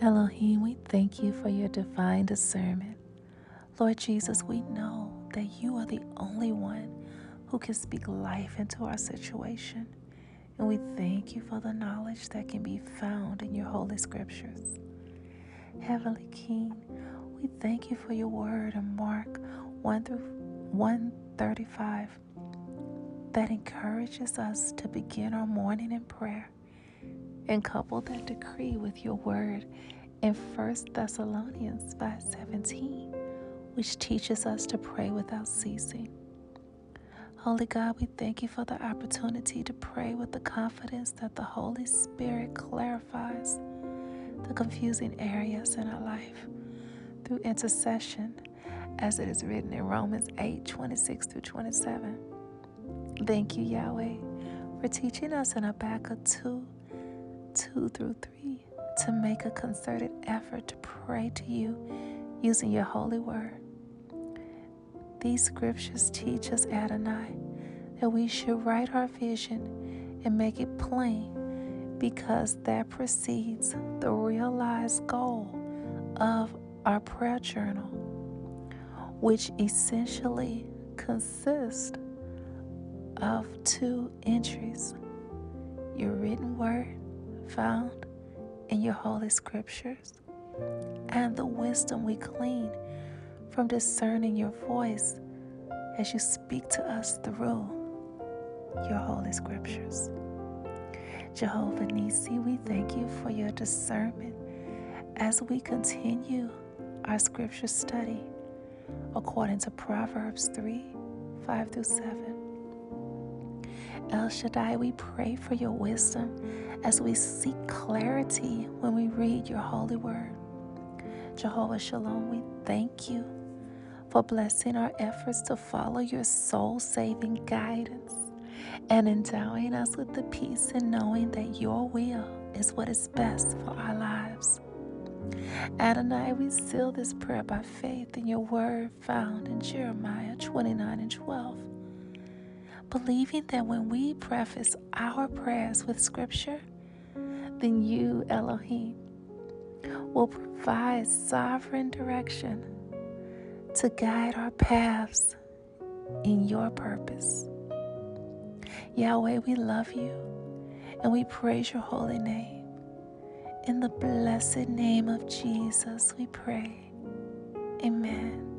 Elohim, we thank you for your divine discernment. Lord Jesus, we know that you are the only one who can speak life into our situation. And we thank you for the knowledge that can be found in your holy scriptures. Heavenly King, we thank you for your word in Mark 1 through 1:35 that encourages us to begin our morning in prayer, and couple that decree with your word in 1 Thessalonians 5:17, which teaches us to pray without ceasing. Holy God, we thank you for the opportunity to pray with the confidence that the Holy Spirit clarifies the confusing areas in our life through intercession, as it is written in Romans 8:26-27. Thank you, Yahweh, for teaching us in Habakkuk 2:2-3 to make a concerted effort to pray to you using your holy word. These scriptures teach us, Adonai, that we should write our vision and make it plain, because that precedes the realized goal of our prayer journal, which essentially consists of two entries: your written word found in your holy scriptures, and the wisdom we glean from discerning your voice as you speak to us through your holy scriptures. Jehovah Nissi, we thank you for your discernment as we continue our scripture study according to Proverbs 3:5-7. El Shaddai, we pray for your wisdom as we seek clarity when we read your holy word. Jehovah Shalom, we thank you for blessing our efforts to follow your soul-saving guidance and endowing us with the peace in knowing that your will is what is best for our lives. Adonai, we seal this prayer by faith in your word found in Jeremiah 29:12, believing that when we preface our prayers with scripture, then you, Elohim, will provide sovereign direction to guide our paths in your purpose. Yahweh, we love you and we praise your holy name. In the blessed name of Jesus, we pray. Amen.